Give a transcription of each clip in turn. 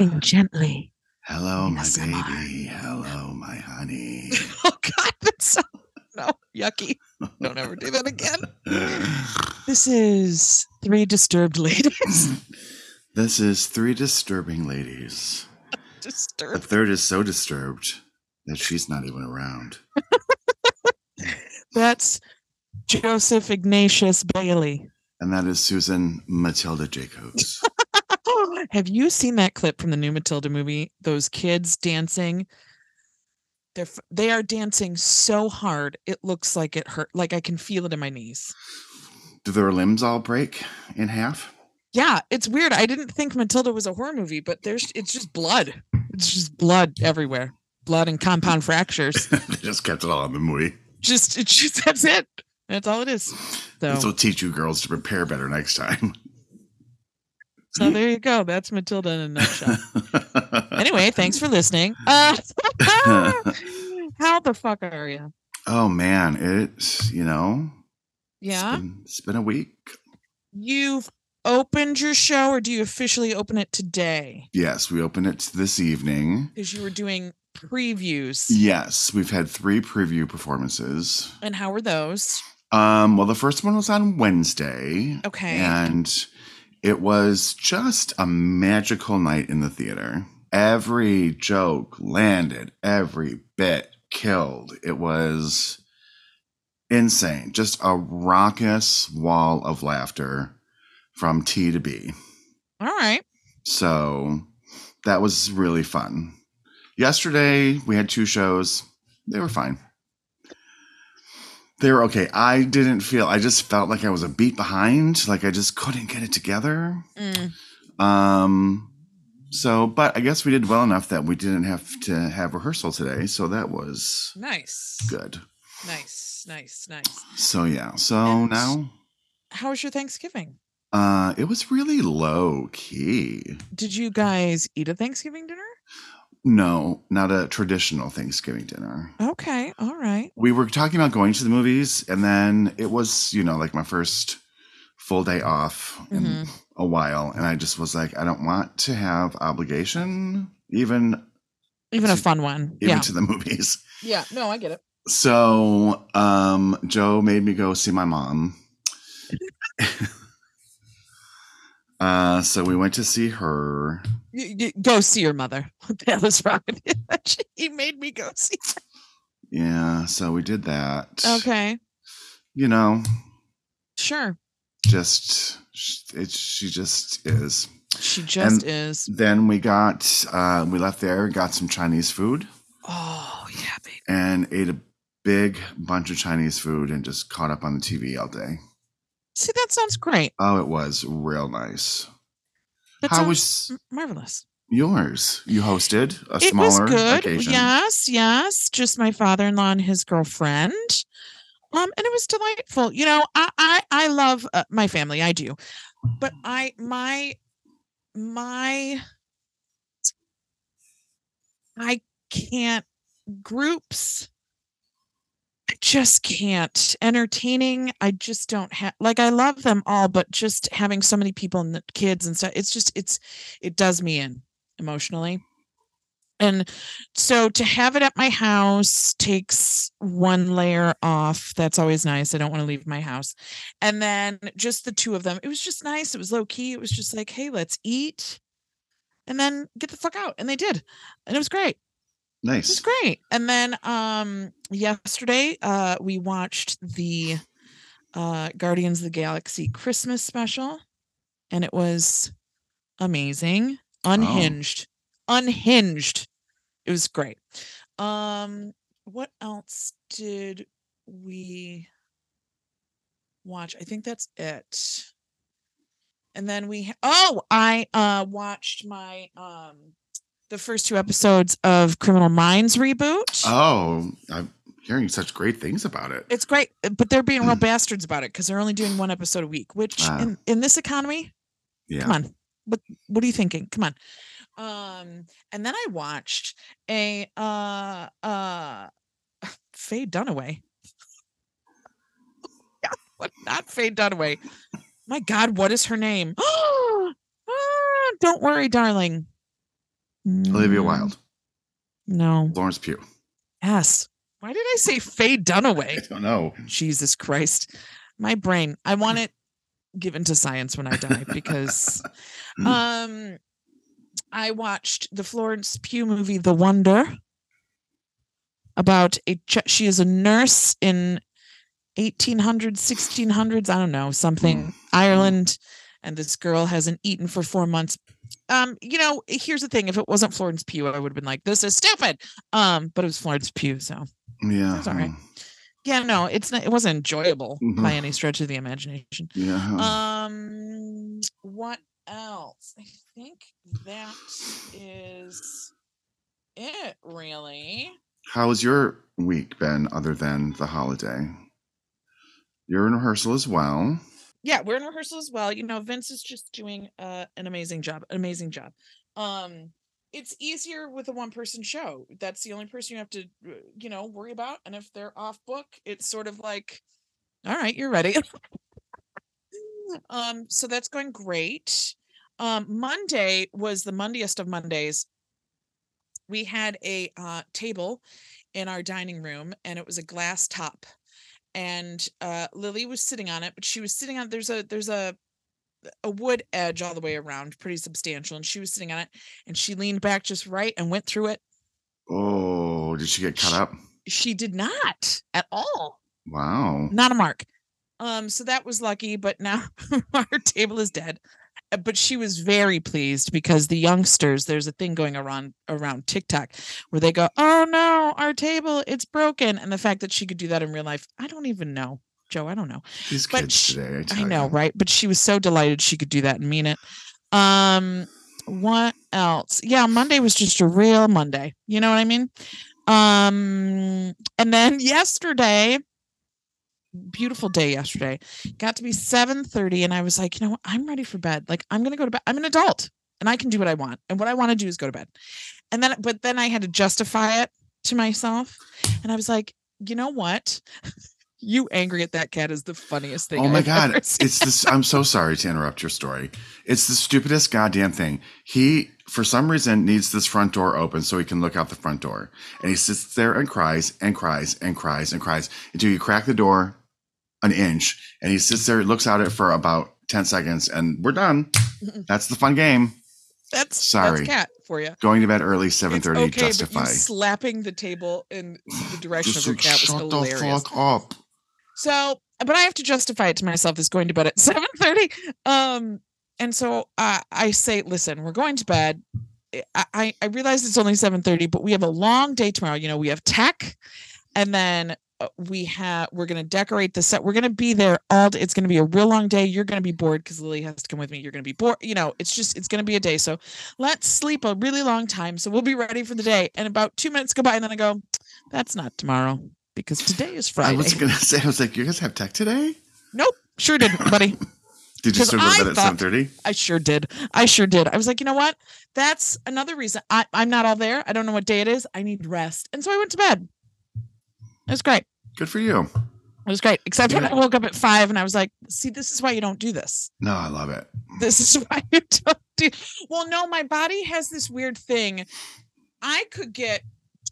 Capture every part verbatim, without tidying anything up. starting gently. Hello, my baby. Hello, my honey. Oh, God, that's so... No, yucky. Don't ever do that again. This is Three Disturbed Ladies. This is Three Disturbing Ladies. Disturbed. The third is so disturbed that she's not even around. That's Joseph Ignatius Bailey. And that is Susan Matilda Jacobs. Have you seen that clip from the new Matilda movie? Those kids dancing. They're, they are dancing so hard. It looks like it hurt. Like I can feel it in my knees. Do their limbs all break in half? Yeah, it's weird. I didn't think Matilda was a horror movie, but there's it's just blood. It's just blood everywhere. Blood and compound fractures. They just kept it all in the movie. Just, it's just that's it. That's all it is. So. This will teach you girls to prepare better next time. So there you go. That's Matilda in a nutshell. Anyway, thanks for listening. Uh, how the fuck are you? Oh, man. It's, you know. Yeah. It's been, it's been a week. You've opened your show, or do you officially open it today? Yes, we opened it this evening. Because you were doing previews. Yes. We've had three preview performances. And how were those? Um. Well, the first one was on Wednesday. Okay. And... it was just a magical night in the theater. Every joke landed, every bit killed. It was insane. Just a raucous wall of laughter from T to B. All right. So that was really fun. Yesterday, we had two shows. They were fine. They were okay. I didn't feel, I just felt like I was a beat behind. Like I just couldn't get it together. Mm. Um, so, but I guess we did well enough that we didn't have to have rehearsal today. So that was nice. Good. Nice, nice, nice. So yeah. So and now. How was your Thanksgiving? Uh, it was really low key. Did you guys eat a Thanksgiving dinner? No, not a traditional Thanksgiving dinner. Okay, all right. We were talking about going to the movies, and then it was, you know, like my first full day off in mm-hmm. a while, and I just was like, I don't want to have obligation, even even to, a fun one, even yeah. to the movies. Yeah, no, I get it. So, um, Joe made me go see my mom. Uh, so we went to see her. You, you, go see your mother. That was right. He made me go see her. Yeah, so we did that. Okay. You know. Sure. Just, it, she just is. She just and is. Then we got, uh, we left there, got some Chinese food. Oh, yeah, baby. And ate a big bunch of Chinese food and just caught up on the T V all day. See, that sounds great. Oh, it was real nice. That How was marvelous? Yours. You hosted a it smaller was good. Occasion. Yes, yes. Just my father-in-law and his girlfriend. Um, and it was delightful. You know, I I, I love uh, my family. I do, but I my my I can't groups. Just can't entertaining. I just don't have like I love them all, but just having so many people and the kids and stuff. It's just it's it does me in emotionally. And so to have it at my house takes one layer off. That's always nice. I don't want to leave my house. And then just the two of them. It was just nice. It was low key. It was just like, hey, let's eat and then get the fuck out. And they did. And it was great. Nice. It's great. And then um, yesterday uh, we watched the uh, Guardians of the Galaxy Christmas special, and it was amazing. Unhinged. Oh. Unhinged. It was great. Um, what else did we watch? I think that's it. And then we... Ha- oh, I uh, watched my... Um, the first two episodes of Criminal Minds reboot. Oh, I'm hearing such great things about it. It's great, but they're being real bastards about it because they're only doing one episode a week, which uh, in, in this economy, yeah. Come on. What what are you thinking? Come on. Um, and then I watched a uh uh Faye Dunaway. Yeah, what not Faye Dunaway. My God, what is her name? Don't worry, darling. Mm. Olivia Wilde. No. Florence Pugh. Yes. Why did I say Faye Dunaway? I don't know. Jesus Christ. My brain. I want it given to science when I die because um, I watched the Florence Pugh movie, The Wonder. About a, she is a nurse in eighteen hundreds, sixteen hundreds, I don't know, something, Ireland. And this girl hasn't eaten for four months. Um, you know, here's the thing. If it wasn't Florence Pugh, I would have been like, this is stupid. Um, but it was Florence Pugh. So yeah, it's all right. Yeah, no, it's not, it wasn't enjoyable mm-hmm. by any stretch of the imagination. Yeah. Um, what else? I think that is it really. How was your week been other than the holiday? You're in rehearsal as well. Yeah, we're in rehearsal as well. You know, Vince is just doing uh, an amazing job. An amazing job. Um, it's easier with a one-person show. That's the only person you have to, you know, worry about. And if they're off book, it's sort of like, all right, you're ready. um, so that's going great. Um, Monday was the Monday-est of Mondays. We had a uh, table in our dining room, and it was a glass top. And uh, Lily was sitting on it, but she was sitting on there's a there's a a wood edge all the way around, pretty substantial. And she was sitting on it, and she leaned back just right and went through it. Oh, did she get cut she, up? She did not at all. Wow, not a mark. Um, so that was lucky. But now our table is dead. But she was very pleased because the youngsters, there's a thing going around around TikTok where they go, oh no, our table, it's broken. And the fact that she could do that in real life, I don't even know, Joe, I don't know. These but kids she, today, I, I know, you. Right? But she was so delighted she could do that and mean it. Um, what else? Yeah, Monday was just a real Monday. You know what I mean? Um, and then yesterday. Beautiful day yesterday. Got to be seven thirty, and I was like, you know what? I'm ready for bed. Like, I'm going to go to bed. I'm an adult, and I can do what I want. And what I want to do is go to bed. And then, but then I had to justify it to myself. And I was like, you know what? You angry at that cat is the funniest thing. Oh my I've God. Ever seen. It's this. I'm so sorry to interrupt your story. It's the stupidest goddamn thing. He, for some reason, needs this front door open so he can look out the front door. And he sits there and cries and cries and cries and cries until you crack the door an inch, and he sits there, looks at it for about ten seconds, and we're done. That's the fun game. That's sorry, that's cat for you. Going to bed early, seven thirty. Okay, justify but you slapping the table in the direction of your like, cat was shut hilarious. Shut the fuck up. So, but I have to justify it to myself as going to bed at seven thirty. Um, and so uh, I say, listen, we're going to bed. I I, I realize it's only seven thirty, but we have a long day tomorrow. You know, we have tech, and then. We have, we're going to decorate the set. We're going to be there all day. It's going to be a real long day. You're going to be bored because Lily has to come with me. You're going to be bored. You know, it's just, it's going to be a day. So let's sleep a really long time. So we'll be ready for the day. And about two minutes go by. And then I go, that's not tomorrow because today is Friday. I was going to say, I was like, you guys have tech today? Nope. Sure didn't, buddy. Did you still go to bed at seven thirty? I sure did. I sure did. I was like, you know what? That's another reason. I, I'm not all there. I don't know what day it is. I need rest. And so I went to bed. It was great. Good for you. It was great. Except yeah. when I woke up at five and I was like, see, this is why you don't do this. No, I love it. This is why you don't do. Well, no, my body has this weird thing. I could get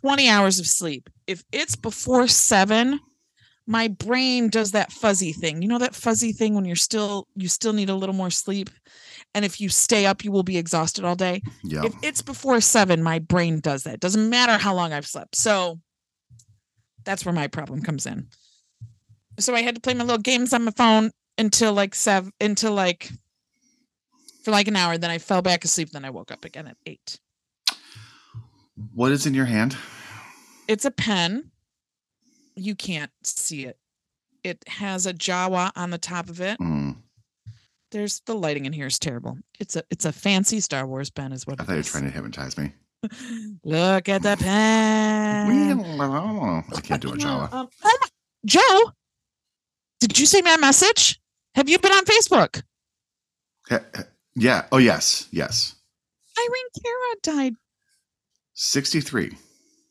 twenty hours of sleep. If it's before seven, my brain does that fuzzy thing. You know, that fuzzy thing when you're still, you still need a little more sleep. And if you stay up, you will be exhausted all day. Yeah. If it's before seven, my brain does that. It doesn't matter how long I've slept. So that's where my problem comes in. So I had to play my little games on my phone until like seven, until like for like an hour. Then I fell back asleep. Then I woke up again at eight. What is in your hand? It's a pen. You can't see it. It has a Jawa on the top of it. Mm. There's the lighting in here is terrible. It's a it's a fancy Star Wars pen, is what I thought you were trying to hypnotize me. Look at the pen. I can't do a Jawa. Um, Joe, did you see my message? Have you been on Facebook? Yeah. Oh, yes. Yes. Irene Cara died. sixty-three.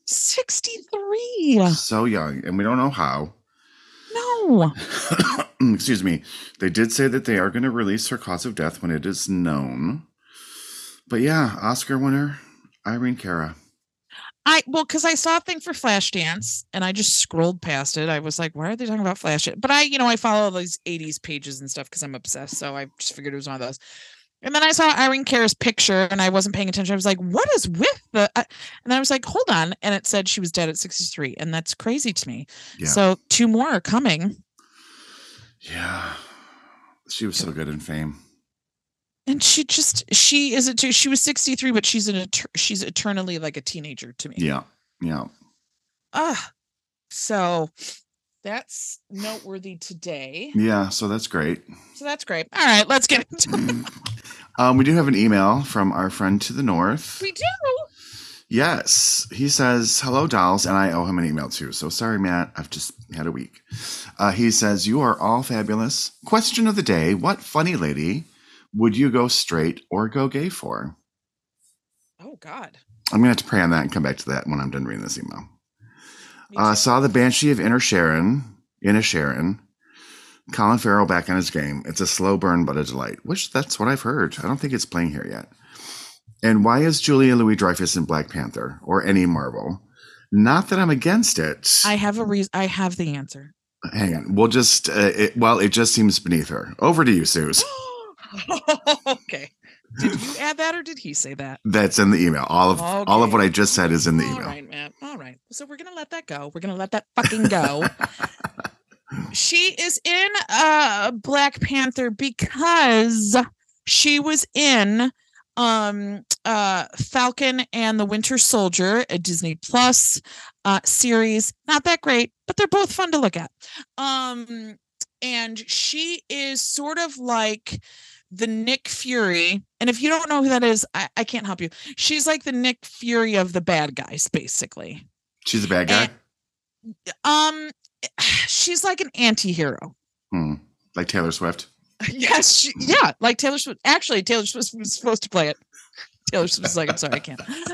sixty-three. So young. And we don't know how. No. Excuse me. They did say that they are going to release her cause of death when it is known. But yeah, Oscar winner. Irene Cara. I well, because I saw a thing for Flashdance and I just scrolled past it. I was like, why are they talking about Flashdance? But I, you know, I follow these eighties pages and stuff because I'm obsessed. So I just figured it was one of those. And then I saw Irene Cara's picture and I wasn't paying attention. I was like, what is with the, and then I was like, hold on. And it said she was dead at sixty-three. And that's crazy to me. Yeah. So two more are coming. Yeah. She was so good in Fame. And she just, she is, a, she was sixty-three, but she's an, she's eternally like a teenager to me. Yeah. Yeah. Ah, so that's noteworthy today. Yeah. So that's great. So that's great. All right. Let's get into it. Um, we do have an email from our friend to the north. We do. Yes. He says, hello, dolls. And I owe him an email, too. So sorry, Matt. I've just had a week. Uh, he says, you are all fabulous. Question of the day. What funny lady would you go straight or go gay for? Oh, God. I'm going to have to pray on that and come back to that when I'm done reading this email. Uh, saw the Banshee of Inner Sharon. Inner Sharon. Colin Farrell back on his game. It's a slow burn, but a delight. Which that's what I've heard. I don't think it's playing here yet. And why is Julia Louis-Dreyfus in Black Panther or any Marvel? Not that I'm against it. I have a reason. I have the answer. Hang on. We'll just, uh, it, well, it just seems beneath her. Over to you, Suze. Okay. Did you add that or did he say that? That's in the email. All of okay. all of what I just said is in the all email. All right, man. All right. So we're going to let that go. We're going to let that fucking go. She is in uh, Black Panther because she was in um, uh, Falcon and the Winter Soldier, a Disney Plus uh, series. Not that great, but they're both fun to look at. Um, and she is sort of like the Nick Fury. And if you don't know who that is, I, I can't help you. She's like the Nick Fury of the bad guys, basically. She's a bad guy? And, um... she's like an anti-hero. Hmm. Like Taylor Swift. Yes. She, yeah. Like Taylor Swift. Actually, Taylor Swift was supposed to play it. Taylor Swift's like, I'm sorry, I can't. Um,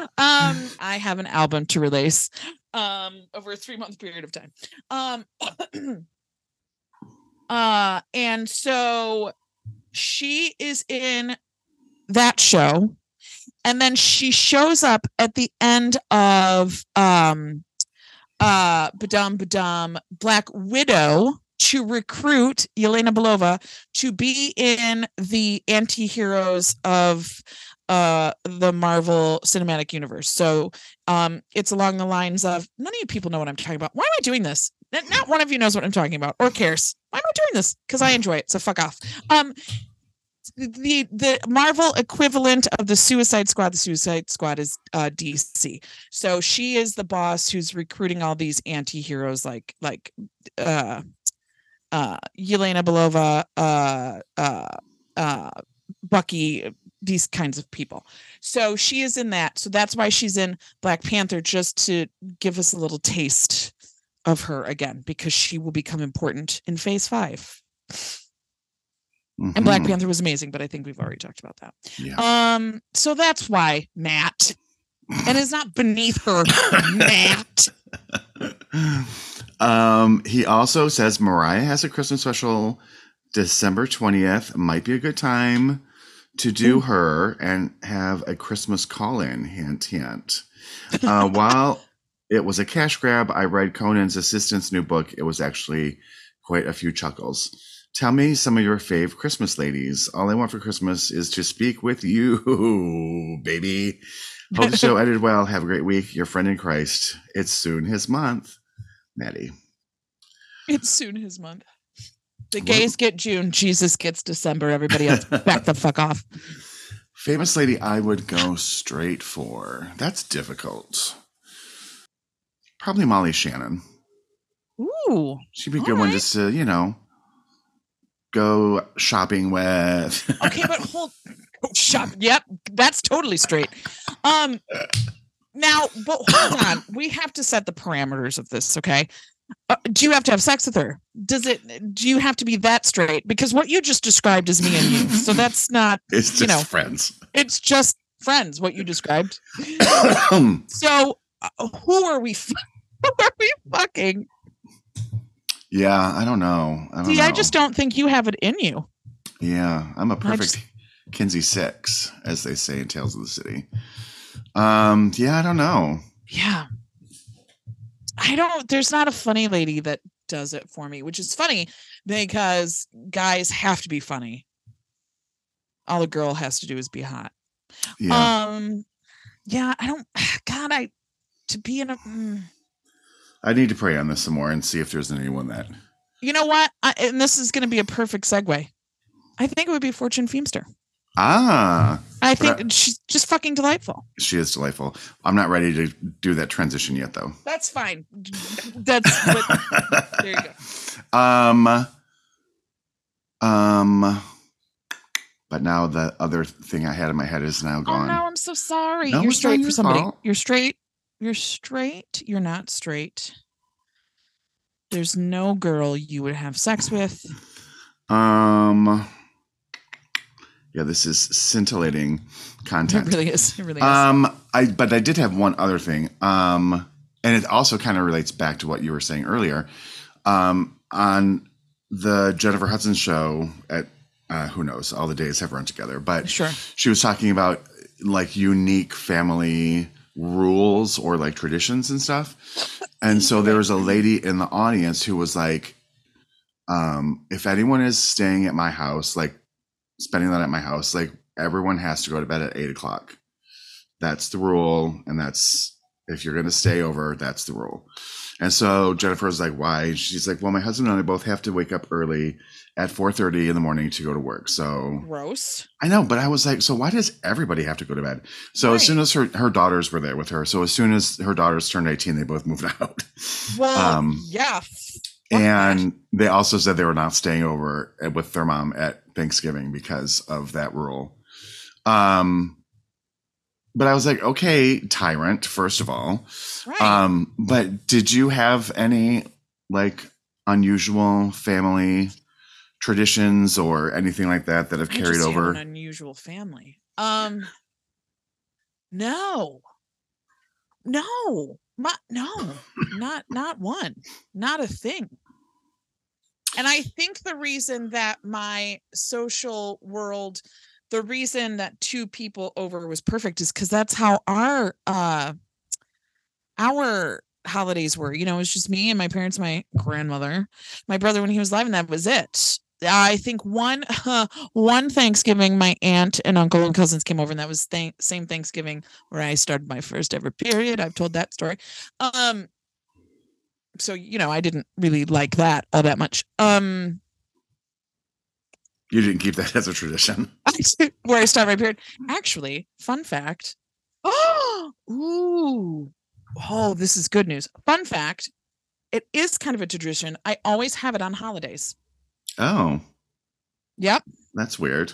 I have an album to release um, over a three month period of time. Um, uh, and so she is in that show. And then she shows up at the end of um, Uh, badum badum Black Widow to recruit Yelena Belova to be in the anti-heroes of uh, the Marvel Cinematic Universe. So um, it's along the lines of, none of you people know what I'm talking about. Why am I doing this? Not one of you knows what I'm talking about or cares. Why am I doing this? Because I enjoy it. So fuck off. Um, the the Marvel equivalent of the Suicide Squad. The Suicide Squad is uh, D C. So she is the boss who's recruiting all these anti-heroes like like uh, uh, Yelena Belova, uh, uh, uh, Bucky, these kinds of people. So she is in that. So that's why she's in Black Panther, just to give us a little taste of her again, because she will become important in Phase Five. Mm-hmm. And Black Panther was amazing, but I think we've already talked about that. Yeah. Um, so that's why, Matt. And it's not beneath her, Matt. Um, he also says Mariah has a Christmas special December twentieth. Might be a good time to do Ooh. her and have a Christmas call-in. Hint, hint. Uh, while it was a cash grab, I read Conan's assistant's new book. It was actually quite a few chuckles. Tell me some of your fave Christmas ladies. All I want for Christmas is to speak with you, baby. Hope the show ended well. Have a great week. Your friend in Christ. It's soon his month. Maddie. It's soon his month. The gays get June. Jesus gets December. Everybody else, back the fuck off. Famous lady I would go straight for. That's difficult. Probably Molly Shannon. Ooh. She'd be a good right. one just to, you know. Go shopping with. Okay, but hold shop. Yep, that's totally straight. Um, now, but hold on, we have to set the parameters of this. Okay, uh, do you have to have sex with her? Does it? Do you have to be that straight? Because what you just described is me and you, so that's not. It's just you know, friends. It's just friends. What you described. So, uh, who are we? Who are we fucking? Yeah, I don't know. I don't See, know. I just don't think you have it in you. Yeah, I'm a perfect just... Kinsey Six, as they say in Tales of the City. Um, yeah, I don't know. Yeah. I don't, there's not a funny lady that does it for me, which is funny because guys have to be funny. All a girl has to do is be hot. Yeah. Um, yeah, I don't, God, I, to be in a, mm. I need to pray on this some more and see if there's anyone that. You know what? I, and this is going to be a perfect segue. I think it would be Fortune Feimster. Ah. I think I, she's just fucking delightful. She is delightful. I'm not ready to do that transition yet, though. That's fine. That's what, there you go. Um, um, but now the other thing I had in my head is now gone. Oh, no, I'm so sorry. No, you're straight for somebody. Fault. You're straight. You're straight. You're not straight. There's no girl you would have sex with. Um... Yeah, this is scintillating content. It really is. It really is. Um, I but I did have one other thing, um, and it also kind of relates back to what you were saying earlier. Um, on the Jennifer Hudson show, at uh, who knows, all the days have run together, but sure. She was talking about like unique family rules or like traditions and stuff, and so there was a lady in the audience who was like, um, "If anyone is staying at my house, like." Spending that at my house, like everyone has to go to bed at eight o'clock. That's the rule. And that's, if you're going to stay over, that's the rule. And so Jennifer's like, why? She's like, well, my husband and I both have to wake up early at four thirty in the morning to go to work. So gross. I know, but I was like, so why does everybody have to go to bed? So right. As soon as her, her daughters were there with her. So as soon as her daughters turned eighteen, they both moved out. Well, um, yeah. And they also said they were not staying over with their mom at Thanksgiving because of that rule. Um, but I was like, okay, tyrant, first of all. Right. Um, but did you have any like unusual family traditions or anything like that that have I carried over? An unusual family. Um, no, no. My, no, not not one, not a thing. And I think the reason that my social world, the reason that two people over was perfect is because that's how our uh, our holidays were. You know, it was just me and my parents, my grandmother, my brother when he was alive, and that was it. I think one uh, one Thanksgiving, my aunt and uncle and cousins came over, and that was the th- same Thanksgiving where I started my first ever period. I've told that story. Um, so, you know, I didn't really like that all that much. Um, you didn't keep that as a tradition. Where I start my period. Actually, fun fact. Oh, ooh. Oh, this is good news. Fun fact. It is kind of a tradition. I always have it on holidays. Oh, yep. That's weird.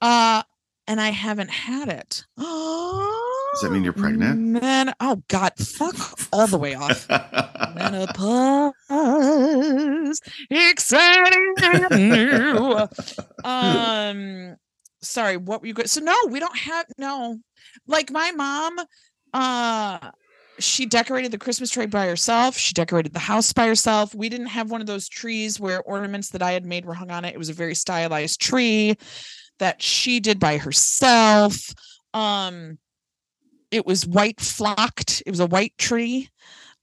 Uh, and I haven't had it. Oh, does that mean you're pregnant? Man, oh God, fuck all the way off. Menopause, exciting and new. Um, sorry, what were you going? So no, we don't have no. Like my mom, uh. She decorated the Christmas tree by herself. She decorated the house by herself. We didn't have one of those trees where ornaments that I had made were hung on it. It was a very stylized tree that she did by herself. Um, it was white flocked. It was a white tree.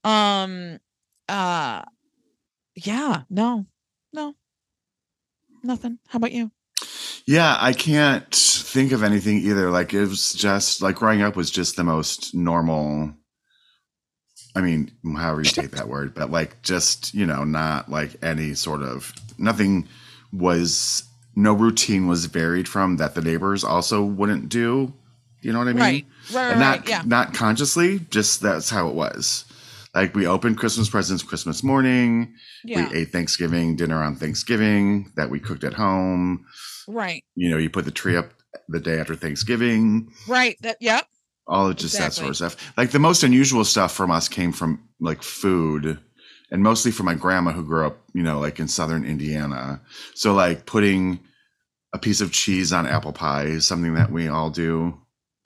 Um, uh, yeah, no, no, nothing. How about you? Yeah, I can't think of anything either. Like it was just like growing up was just the most normal. I mean, however you take that word, but like just, you know, not like any sort of nothing was no routine was varied from that the neighbors also wouldn't do. You know what I mean? Right, right, and not, right, yeah. Not consciously, just that's how it was. Like we opened Christmas presents Christmas morning. Yeah. We ate Thanksgiving dinner on Thanksgiving that we cooked at home. Right. You know, you put the tree up the day after Thanksgiving. Right. That. Yep. All of just exactly. That sort of stuff. Like the most unusual stuff from us came from like food and mostly from my grandma who grew up, you know, like in Southern Indiana. So like putting a piece of cheese on apple pie is something that we all do.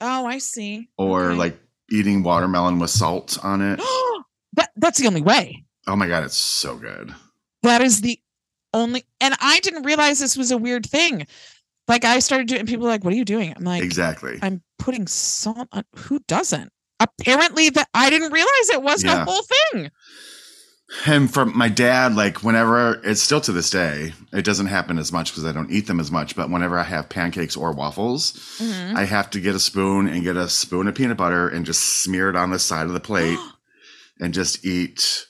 Oh, I see. Or okay. Like eating watermelon with salt on it. that, that's the only way. Oh my God. It's so good. That is the only, and I didn't realize this was a weird thing. Like I started doing, and people were like, what are you doing? I'm like, exactly. I'm putting salt on. Who doesn't? Apparently, that I didn't realize it was yeah. the whole thing. And from my dad, like whenever, it's still to this day, it doesn't happen as much because I don't eat them as much. But whenever I have pancakes or waffles, mm-hmm. I have to get a spoon and get a spoon of peanut butter and just smear it on the side of the plate and just eat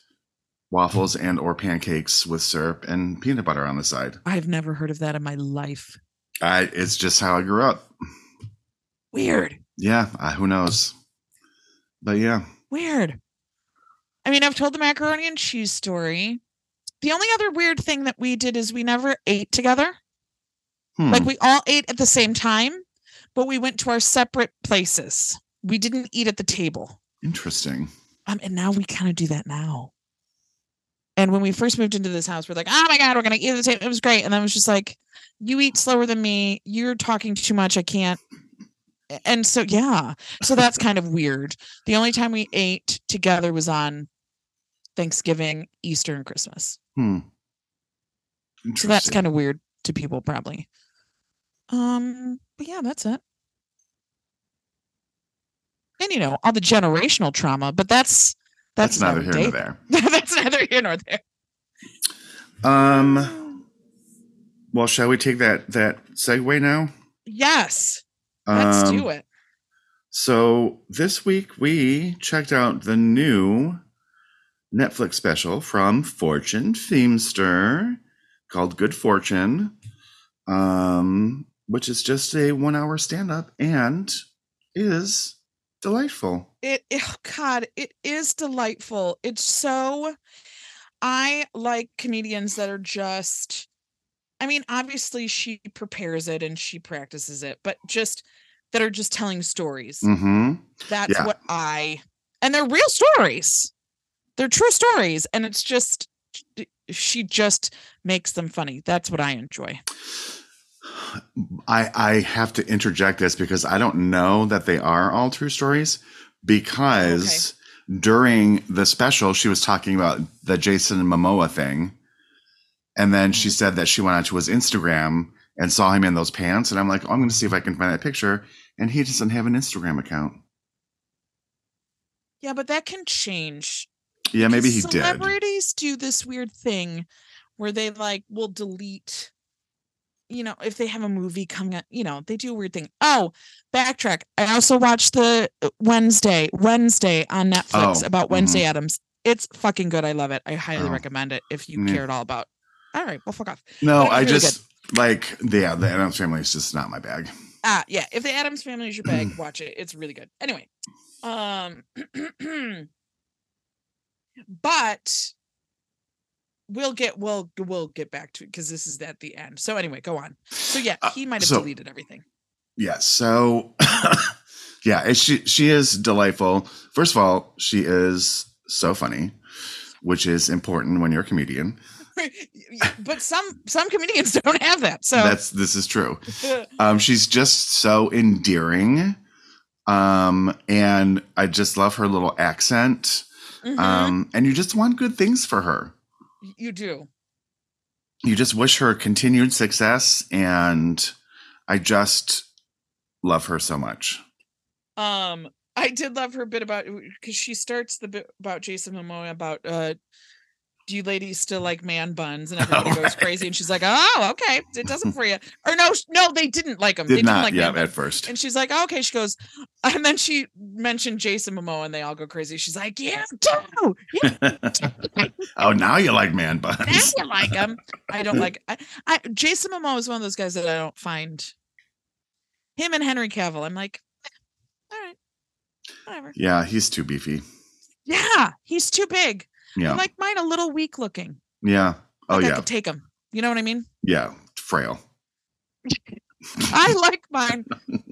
waffles and or pancakes with syrup and peanut butter on the side. I've never heard of that in my life. I, it's just how I grew up. Weird. Yeah. I, who knows? But yeah. Weird. I mean, I've told the macaroni and cheese story. The only other weird thing that we did is we never ate together. Hmm. Like we all ate at the same time, but we went to our separate places. We didn't eat at the table. Interesting. Um, and now we kind of do that now. And when we first moved into this house, we're like, oh my God, we're going to eat at the table. It was great. And I was just like, you eat slower than me. You're talking too much. I can't. And so, yeah. So that's kind of weird. The only time we ate together was on Thanksgiving, Easter, and Christmas. Hmm. So that's kind of weird to people, probably. Um, but yeah, that's it. And you know, all the generational trauma, but that's that's, that's neither here nor there. That's neither here nor there. Um. Well, shall we take that that segue now? Yes. Let's um, do it. So this week we checked out the new Netflix special from Fortune Feimster called Good Fortune, um, which is just a one-hour stand-up and is delightful. It, oh God, it is delightful. It's so, I like comedians that are just, I mean, obviously she prepares it and she practices it, but just that are just telling stories. Mm-hmm. That's yeah. what I, and they're real stories. They're true stories. And it's just, she just makes them funny. That's what I enjoy. I, I have to interject this because I don't know that they are all true stories because okay. during the special, she was talking about the Jason Momoa thing. And then she said that she went onto his Instagram and saw him in those pants. And I'm like, oh, I'm going to see if I can find that picture. And he doesn't have an Instagram account. Yeah, but that can change. Yeah, maybe he did. Celebrities do this weird thing where they like will delete, you know, if they have a movie coming out, you know, they do a weird thing. Oh, backtrack. I also watched the Wednesday, Wednesday on Netflix oh, about Wednesday mm-hmm. Addams. It's fucking good. I love it. I highly oh. recommend it if you mm-hmm. care at all about. All right, well, fuck off. No, I really just good. like yeah, the Addams Family is just not my bag. Ah, yeah. If the Addams Family is your bag, watch it. It's really good. Anyway, um, but we'll get we'll we'll get back to it because this is at the end. So anyway, go on. So yeah, he might have uh, so, deleted everything. Yeah. So yeah, she she is delightful. First of all, she is so funny, which is important when you're a comedian. But some some comedians don't have that. So that's this is true. Um, she's just so endearing, um, and I just love her little accent. Mm-hmm. Um, and you just want good things for her. You do. You just wish her continued success, and I just love her so much. Um, I did love her bit about because she starts the bit about Jason Momoa about. Uh, Do you ladies still like man buns? And everybody oh, goes crazy. Right. And she's like, oh, okay. It doesn't for you. Or no, no, they didn't like them. Did they not, didn't like yeah, man at buns. First. And she's like, oh, okay. She goes, and then she mentioned Jason Momoa and they all go crazy. She's like, yeah, do. Yeah. Oh, now you like man buns. Now you like them. I don't like, I, I, Jason Momoa is one of those guys that I don't find him and Henry Cavill. I'm like, all right, whatever. Yeah. He's too beefy. Yeah. He's too big. Yeah, I like mine a little weak looking. Yeah. Oh like yeah. I could take them. You know what I mean? Yeah. Frail. I like mine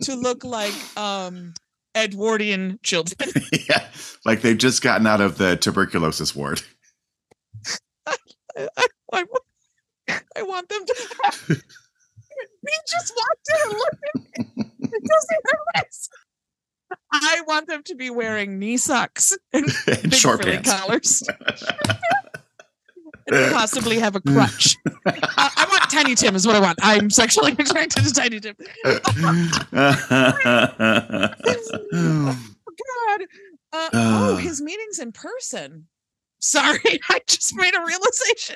to look like um, Edwardian children. Yeah, like they've just gotten out of the tuberculosis ward. I, I, I, I want them to. He just walked in and looked at me. It doesn't hurt us. I want them to be wearing knee socks and, and short pants collars. could possibly have a crutch. uh, I want Tiny Tim is what I want. I'm sexually attracted to Tiny Tim. Oh, God. Uh, oh, his meeting's in person. Sorry, I just made a realization.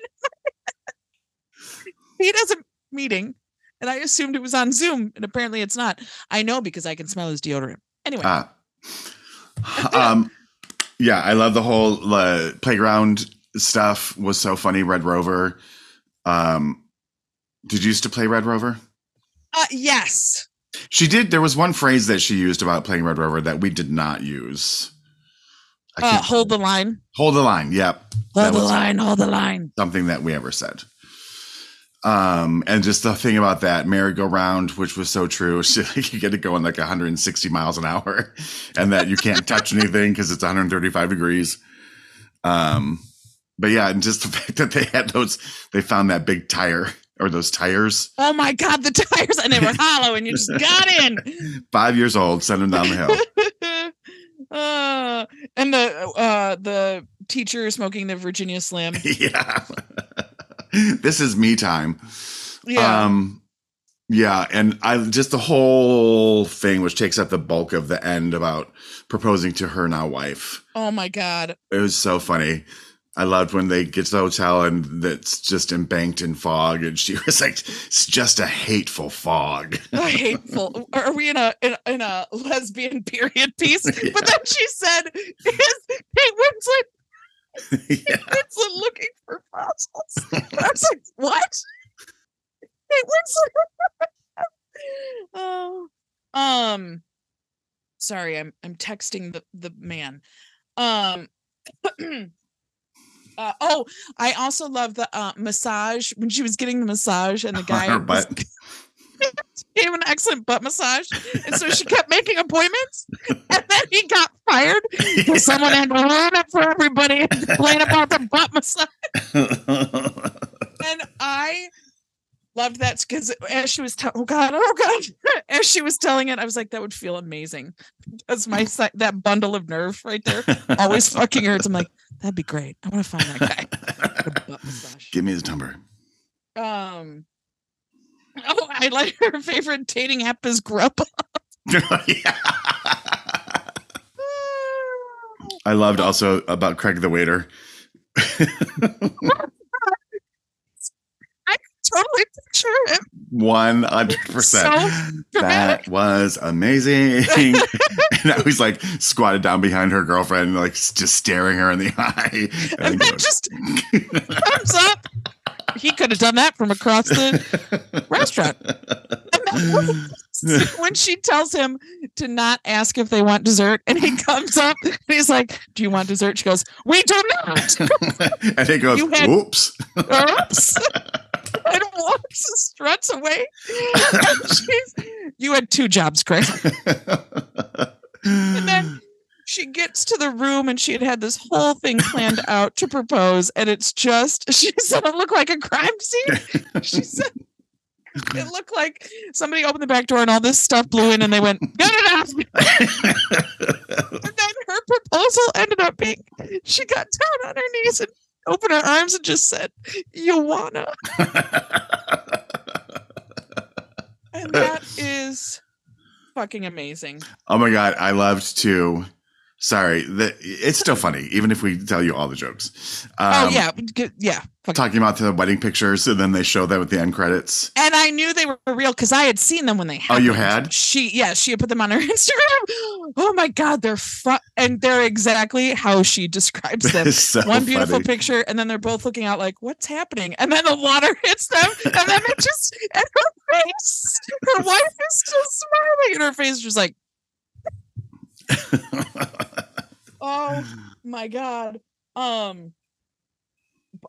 He does a meeting, and I assumed it was on Zoom, and apparently it's not. I know because I can smell his deodorant. Anyway. Uh, um, yeah, I love the whole uh, playground stuff was so funny. Red Rover. Um, did you used to play Red Rover? Uh, yes. She did. There was one phrase that she used about playing Red Rover that we did not use. Uh, hold the line. Hold the line. Yep. Hold the line. Hold the line. Something that we ever said. Um, and just the thing about that merry-go-round, which was so true. She, like, you get to go in like one hundred sixty miles an hour, and that you can't touch anything because it's one hundred thirty-five degrees. Um, but yeah, and just the fact that they had those, they found that big tire or those tires. Oh my God, the tires! And they were hollow, and you just got in. Five years old, send them down the hill. Uh, and the uh, the teacher smoking the Virginia Slim. Yeah. This is me time. Yeah. Um, yeah. And I just the whole thing, which takes up the bulk of the end about proposing to her now wife. Oh, my God. It was so funny. I loved when they get to the hotel and that's just embanked in fog. And she was like, it's just a hateful fog. A hateful. Are we in a in, in a lesbian period piece? Yeah. But then she said, is Kate Winslet. Yeah. Winslet looking for fossils. I was like, what? Hey, Winslet. Oh, um, sorry, I'm I'm texting the the man. Um, uh, oh, I also love the uh, massage when she was getting the massage and the guy her was, butt. Gave an excellent butt massage, and so she kept making appointments, and then he got fired because someone had to line up for everybody and complain about the butt massage. And I loved that because as she was te- oh god oh god as she was telling it, I was like, that would feel amazing. That's my that bundle of nerve right there always fucking hurts. I'm like, that'd be great. I want to find that guy. Butt massage. Give me his number. Um. Oh, I like her favorite dating app is Grubhub. Yeah. I loved also about Craig the waiter. I totally picture him. One hundred percent. That was amazing. And I was like squatted down behind her girlfriend, like just staring her in the eye, and, and then just thumbs up. He could have done that from across the restaurant. When she tells him to not ask if they want dessert, and he comes up and he's like, do you want dessert? She goes, we do not. And he goes, had, oops. Oops. And walks and struts away. And you had two jobs, Craig. And then she gets to the room, and she had had this whole thing planned out to propose, and it's just, she said it looked like a crime scene. She said it looked like somebody opened the back door and all this stuff blew in, and they went, "Get it out!" And then her proposal ended up being, she got down on her knees and opened her arms and just said, "You wanna?" And that is fucking amazing. Oh my God, I loved to. Sorry, the, it's still funny, even if we tell you all the jokes. Um, oh, yeah. Yeah. Fuck. Talking about the wedding pictures, and then they show that with the end credits. And I knew they were real because I had seen them when they happened. Oh, you had? She, yeah, she had put them on her Instagram. Oh, my God. They're fr- And they're exactly how she describes them. So one beautiful funny picture, and then they're both looking out like, what's happening? And then the water hits them, and then it just, and her face, her wife is still smiling, and her face is just like, oh my God. Um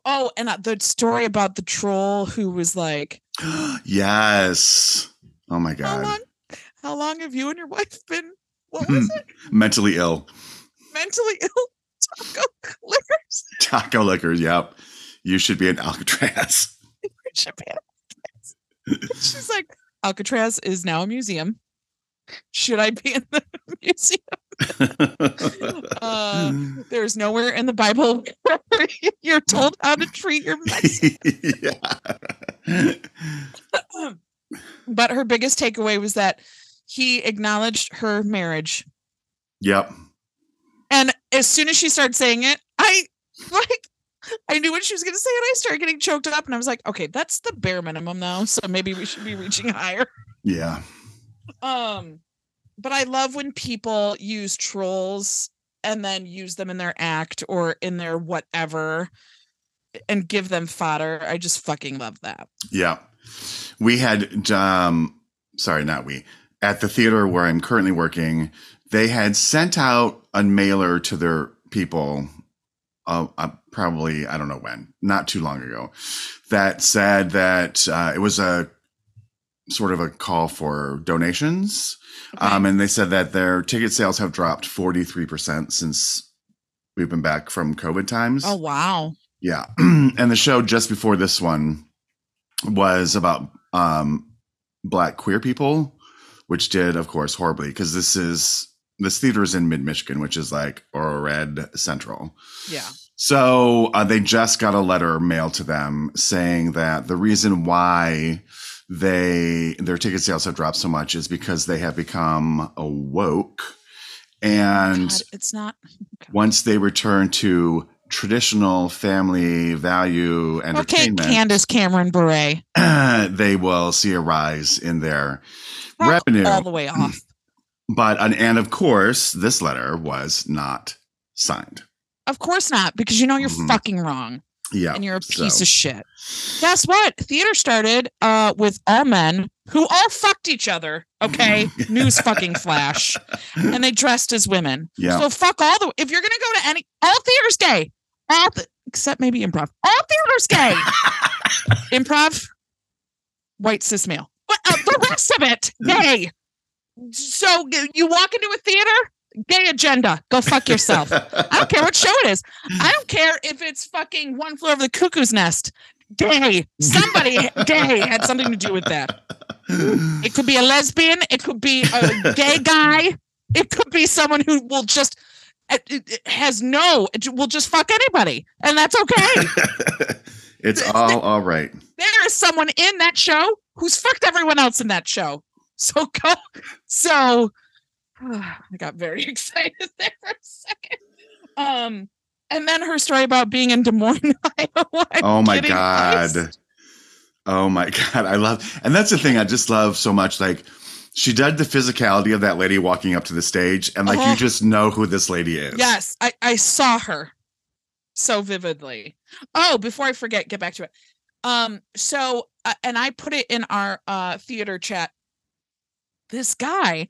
oh, and the story about the troll who was like, yes, oh my God, how long, how long have you and your wife been, what was it, mentally ill mentally ill taco lickers taco lickers yep, you should be an Alcatraz. You should be an Alcatraz. She's like, Alcatraz is now a museum. Should I be in the museum? uh, there's nowhere in the Bible where you're told how to treat your Mexican. Yeah. But her biggest takeaway was that he acknowledged her marriage. Yep. And as soon as she started saying it, I like I knew what she was going to say, and I started getting choked up, and I was like, okay, that's the bare minimum now, so maybe we should be reaching higher. Yeah. Um, but I love when people use trolls and then use them in their act or in their whatever and give them fodder. I just fucking love that. Yeah. We had, um, sorry, not we, at the theater where I'm currently working, they had sent out a mailer to their people Uh, uh, probably, I don't know when, not too long ago, that said that uh, it was a sort of a call for donations. Okay. Um, and they said that their ticket sales have dropped forty-three percent since we've been back from COVID times. Oh, wow. Yeah. And the show just before this one was about um, Black queer people, which did, of course, horribly, because this is... this theater is in mid-Michigan, which is like Oro Red Central. Yeah. So uh, they just got a letter mailed to them saying that the reason why they their ticket sales have dropped so much is because they have become awoke. And God, it's not okay. Once they return to traditional family value entertainment. Okay, Candace Cameron Bure. They will see a rise in their Rock revenue. All the way off. But, and of course, this letter was not signed. Of course not, because you know you're mm-hmm. fucking wrong. Yeah. And you're a piece so. of shit. Guess what? Theater started uh, with all men who all fucked each other. Okay? News fucking flash. And they dressed as women. Yeah. So fuck all the, if you're going to go to any, all theater's gay. All th- except maybe improv. All theater's gay. Improv, white cis male. But uh, the rest of it, gay. So you walk into a theater, gay agenda, go fuck yourself. I don't care what show it is. I don't care if it's fucking One Floor Over the Cuckoo's Nest. Gay. Somebody gay had something to do with that. It could be a lesbian. It could be a gay guy. It could be someone who will just has no, will just fuck anybody. And that's okay. It's all, there, all right. There is someone in that show who's fucked everyone else in that show. So go. So oh, I got very excited there for a second. Um, and then her story about being in Des Moines, Iowa. Oh my God! Iced. Oh my God! I love, and that's the thing I just love so much. Like she did the physicality of that lady walking up to the stage, and like oh. you just know who this lady is. Yes, I, I saw her so vividly. Oh, before I forget, get back to it. Um, so uh, and I put it in our uh theater chat. This guy.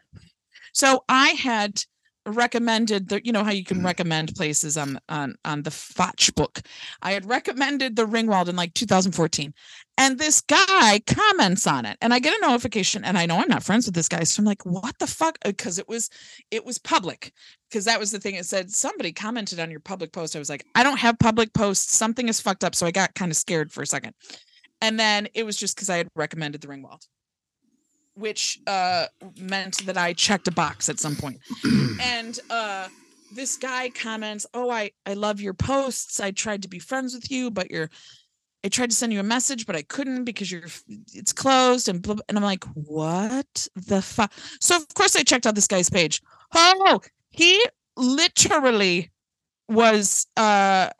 So I had recommended the, you know how you can recommend places on on on the Fotch book. I had recommended the Ringwald in like two thousand fourteen, and this guy comments on it, and I get a notification, and I know I'm not friends with this guy, so I'm like, what the fuck? Because it was it was public, because that was the thing. It said somebody commented on your public post. I was like, I don't have public posts. Something is fucked up. So I got kind of scared for a second, and then it was just because I had recommended the Ringwald, which uh, meant that I checked a box at some point. And uh, this guy comments, oh, I, I love your posts. I tried to be friends with you, but you're, I tried to send you a message, but I couldn't because you're, it's closed. And blah, blah. And I'm like, what the fuck? So of course I checked out this guy's page. Oh, he literally was, uh,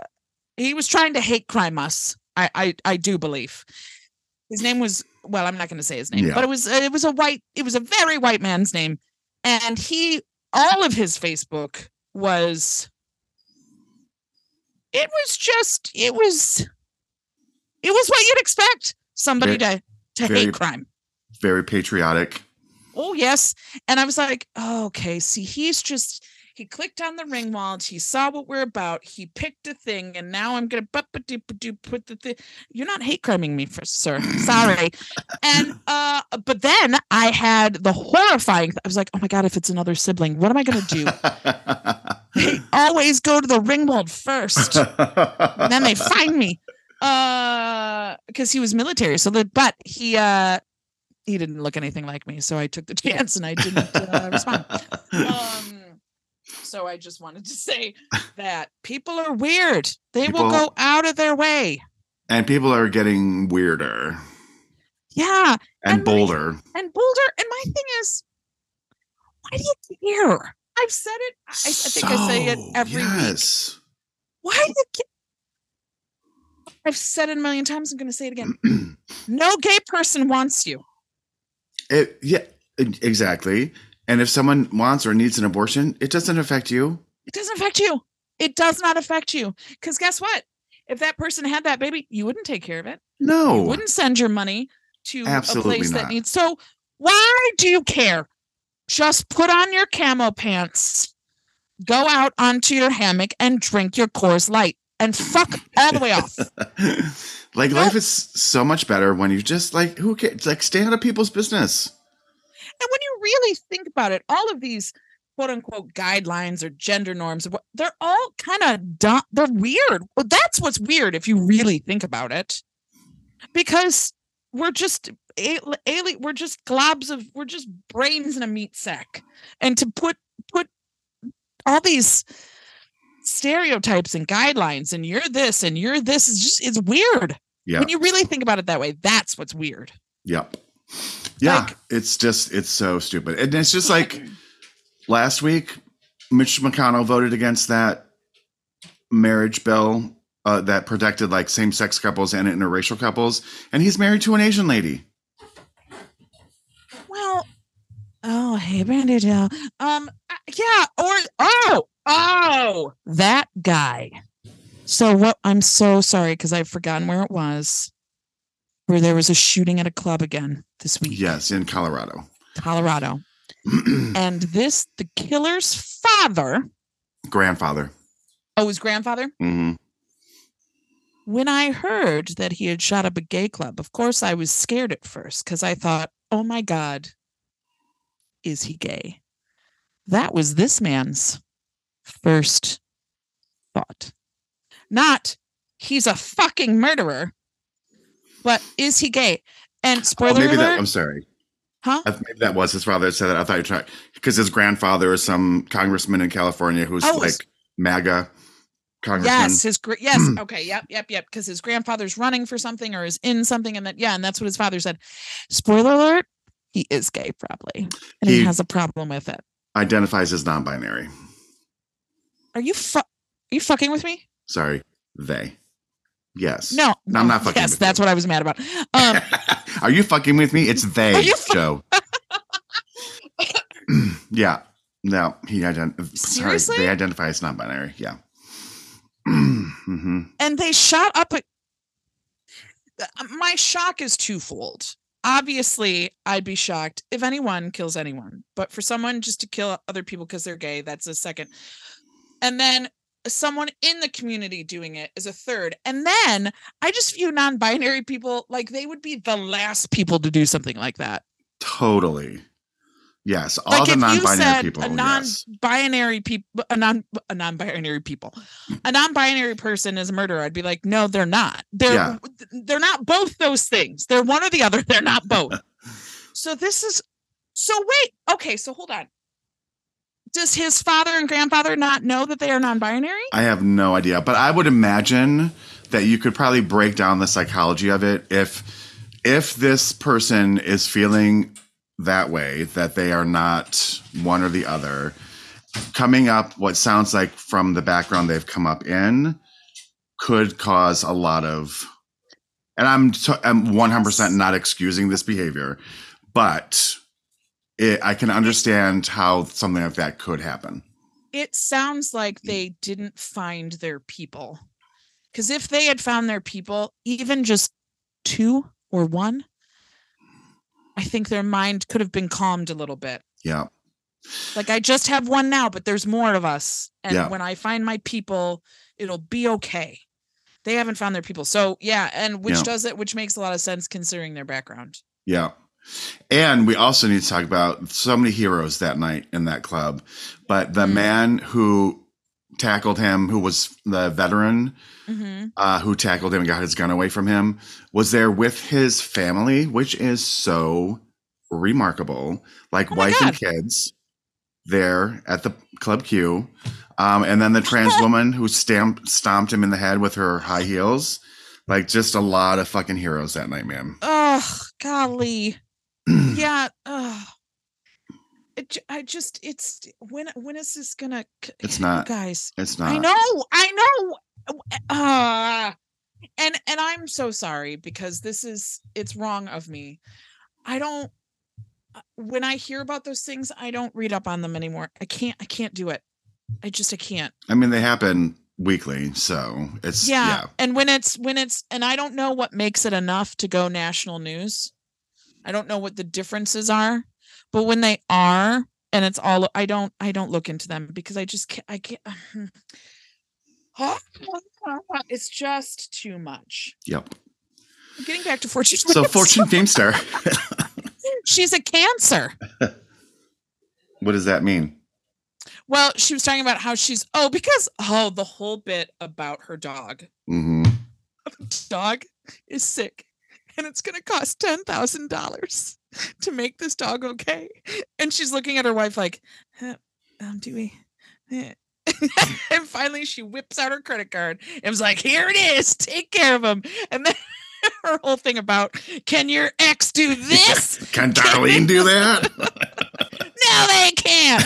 he was trying to hate crime us. I, I, I do believe. His name was, well, I'm not going to say his name, yeah. but it was it was a white, it was a very white man's name, and he, all of his Facebook was, it was just, it was, it was what you'd expect somebody very, to to very, hate crime, very patriotic. Oh yes, and I was like, oh, okay, see, he's just. He clicked on the Ringwald. He saw what we're about. He picked a thing, and now I'm gonna put the thing. You're not hate criming me, for sir. Sorry. And uh, but then I had the horrifying. I was like, oh my God, if it's another sibling, what am I gonna do? They always go to the Ringwald first, and then they find me. Uh, because he was military, so that. But he uh, he didn't look anything like me, so I took the chance and I didn't uh, respond. Um. so I just wanted to say that people are weird. They people, will go out of their way. And people are getting weirder. Yeah. And, and bolder. My, and bolder. And my thing is, why do you care? I've said it. I, I think so, I say it every yes. week. Why do you care? I've said it a million times. I'm going to say it again. No gay person wants you. It, yeah, exactly. And if someone wants or needs an abortion, it doesn't affect you. It doesn't affect you. It does not affect you. Because guess what? If that person had that baby, you wouldn't take care of it. No. You wouldn't send your money to Absolutely a place not. That needs. So why do you care? Just put on your camo pants, go out onto your hammock and drink your Coors Light. And fuck all the way off. Like no. Life is so much better when you just like, who cares? Like stay out of people's business. And when you really think about it, all of these quote unquote guidelines or gender norms, they're all kind of dumb. They're weird. Well, that's what's weird if you really think about it, because we're just alien. We're just globs of, we're just brains in a meat sack. And to put, put all these stereotypes and guidelines and you're this and you're this is just it's weird. Yeah, when you really think about it that way, that's what's weird. Yep. Yeah, like, it's just it's so stupid. And it's just like last week Mitch McConnell voted against that marriage bill uh, that protected like same-sex couples and interracial couples, and he's married to an Asian lady. Well, oh hey Brandy, um yeah or oh Oh, that guy. So what? I'm so sorry because I've forgotten where it was, where there was a shooting at a club again this week. Yes, in Colorado. Colorado. And this, the killer's father. Grandfather. Oh, his grandfather? Mm-hmm. When I heard that he had shot up a gay club, of course I was scared at first because I thought, oh my God, is he gay? That was this man's first thought. Not he's a fucking murderer, but is he gay? And spoiler oh, maybe alert. That, I'm sorry. Huh? I, maybe that was his father said that. I thought you tried because his grandfather is some congressman in California who's oh, like MAGA congressman. Yes, his yes. Okay, yep, yep, yep. Because his grandfather's running for something or is in something, and that yeah, and that's what his father said. Spoiler alert: he is gay, probably, and he, he has a problem with it. Identifies as non-binary. Are you fu- are you fucking with me? Sorry, they. Yes. No, no I'm not fucking yes, with you. Yes, that's what I was mad about. Um, are you fucking with me? It's they, fu- Joe. Yeah. No, he ident- Sorry, they identify as non-binary. Yeah. Mm-hmm. And they shot up. A- My shock is twofold. Obviously, I'd be shocked if anyone kills anyone. But for someone just to kill other people because they're gay, that's a second. And then someone in the community doing it is a third. And then I just view non-binary people like they would be the last people to do something like that. Totally. Yes. All like the non-binary said people. A non-binary yes. people, a non a non-binary people, a non-binary person is a murderer. I'd be like, no, they're not. They're yeah. they're not both those things. They're one or the other. They're not both. So this is so wait. Okay. So hold on. Does his father and grandfather not know that they are non-binary? I have no idea, but I would imagine that you could probably break down the psychology of it. If, if this person is feeling that way, that they are not one or the other, coming up what sounds like from the background they've come up in could cause a lot of, and I'm, t- I'm one hundred percent not excusing this behavior, but It, I can understand how something like that could happen. It sounds like they didn't find their people. Because if they had found their people, even just two or one, I think their mind could have been calmed a little bit. Yeah. Like, I just have one now, but there's more of us. And yeah. when I find my people, it'll be okay. They haven't found their people. So, yeah. And which yeah. does it, which makes a lot of sense considering their background. Yeah. And we also need to talk about so many heroes that night in that club, but the mm-hmm. man who tackled him, who was the veteran, mm-hmm. uh, who tackled him and got his gun away from him, was there with his family, which is so remarkable, like oh wife and kids. there at the Club Q. Um, and then the trans woman who stamped, stomped him in the head with her high heels. Like, just a lot of fucking heroes that night, man. Oh, golly. Yeah. Oh. It, I just, it's, when when is this going to? It's not. Guys. It's not. I know. I know. Uh, and and I'm so sorry, because this is, it's wrong of me. I don't, when I hear about those things, I don't read up on them anymore. I can't, I can't do it. I just, I can't. I mean, they happen weekly, so it's yeah. yeah. And when it's, when it's, and I don't know what makes it enough to go national news. I don't know what the differences are, but when they are, and it's all, I don't, I don't look into them, because I just can't, I can't. It's just too much. Yep. I'm getting back to Fortune. So Feimster. Fortune Feimster. She's a Cancer. What does that mean? Well, she was talking about how she's, oh, because, oh, the whole bit about her dog. Mm-hmm. Dog is sick, and it's going to cost ten thousand dollars to make this dog okay. And she's looking at her wife like, uh, um, do we? Uh. And finally, she whips out her credit card and was like, here it is. Take care of him. And then her whole thing about, can your ex do this? Can Darlene do that? No, they can't.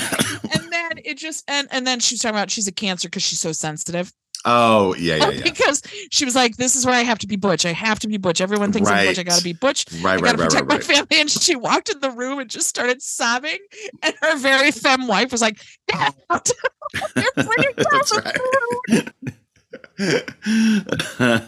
And then it just, and, and then she was talking about she's a Cancer because she's so sensitive. Oh, yeah, yeah, yeah. Because she was like, this is where I have to be butch. I have to be butch. Everyone thinks right. I'm butch. I got to be butch. Right, I got to right, protect right, right, my right. family. And she walked in the room and just started sobbing. And her very femme wife was like, get out. You're bringing down the food.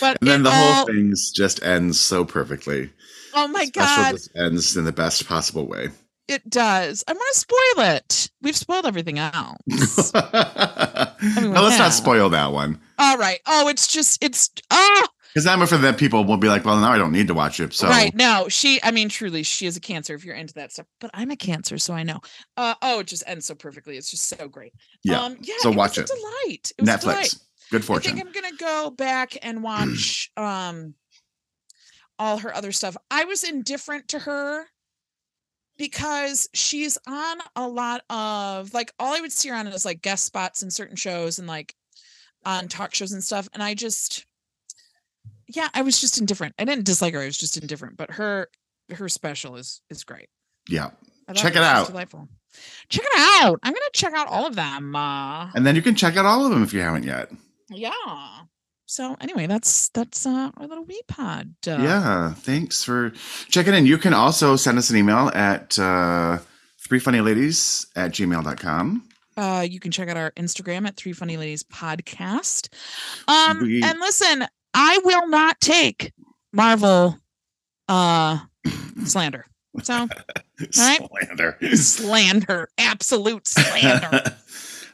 But and then the all, whole thing just ends so perfectly. Oh my Special god! Just ends in the best possible way. It does. I want to spoil it. We've spoiled everything else. I mean, no, let's have. not spoil that one. All right. Oh, it's just it's oh. Because I'm afraid that people will be like, well, now I don't need to watch it. So right. No, she. I mean, truly, she is a Cancer. If you're into that stuff, but I'm a Cancer, so I know. Uh, oh, it just ends so perfectly. It's just so great. Yeah. Um, yeah so it watch was it. A delight. It was Netflix. A delight. Good Fortune. I think I'm going to go back and watch um, all her other stuff. I was indifferent to her because she's on a lot of, like, all I would see her on is, like, guest spots in certain shows and, like, on talk shows and stuff. And I just, yeah, I was just indifferent. I didn't dislike her. I was just indifferent. But her her special is is great. Yeah. Check it out. Delightful. Check it out. I'm going to check out all of them. Uh, and then you can check out all of them if you haven't yet. Yeah. So anyway, that's that's uh, our little WePod. Uh, yeah. Thanks for checking in. You can also send us an email at uh, three funny ladies at gmail dot com. Uh, you can check out our Instagram at three funny ladies podcast. Um, we- and listen, I will not take Marvel uh, slander. So, slander, right? slander, absolute slander.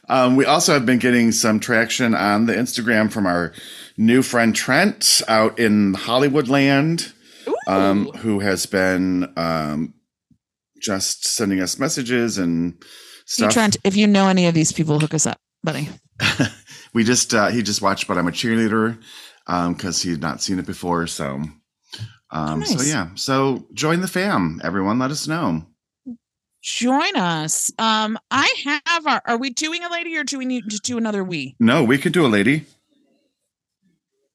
um, we also have been getting some traction on the Instagram from our new friend Trent out in Hollywood land, um, who has been um, just sending us messages and stuff. Hey, Trent, if you know any of these people, hook us up, buddy. we just uh, he just watched, But I'm a Cheerleader, because um, he'd not seen it before, so. Um, nice. So, yeah. So join the fam, everyone. Let us know. Join us. Um, I have our, are we doing a lady or do we need to do another we? No, we could do a lady.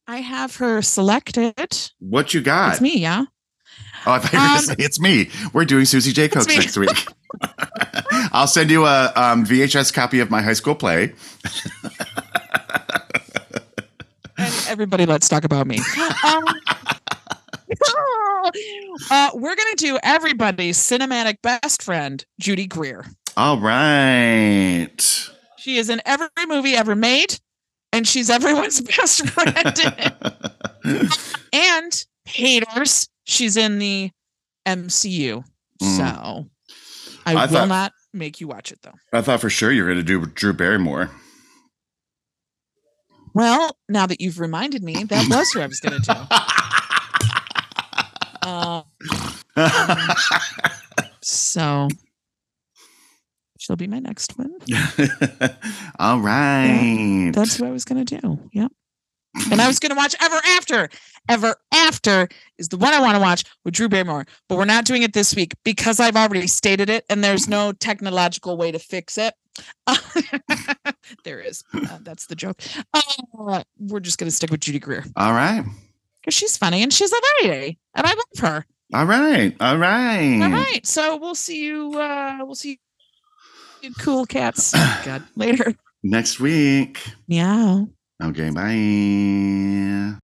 I have her selected. What you got? It's me, yeah. Oh, I thought you were um, going to say it's me. We're doing Susie Jacobs next week. I'll send you a um, V H S copy of my high school play. And everybody, let's talk about me. Um, uh, we're going to do everybody's cinematic best friend, Judy Greer. All right. She is in every movie ever made, and she's everyone's best friend. And haters, she's in the M C U. Mm. So I, I will thought, not make you watch it, though. I thought for sure you were going to do Drew Barrymore. Well, now that you've reminded me, that was who I was going to do. Uh, um, so she'll be my next one. All right. Yeah, that's what I was going to do. Yep. And I was going to watch Ever After. Ever After is the one I want to watch with Drew Barrymore, but we're not doing it this week because I've already stated it and there's no technological way to fix it. There is. Uh, that's the joke. Uh, we're just going to stick with Judy Greer. All right. Because she's funny and she's a lady and I love her. All right. All right. All right. So we'll see you. Uh, we'll see you cool cats. God, later. Next week. Meow. Okay. Bye.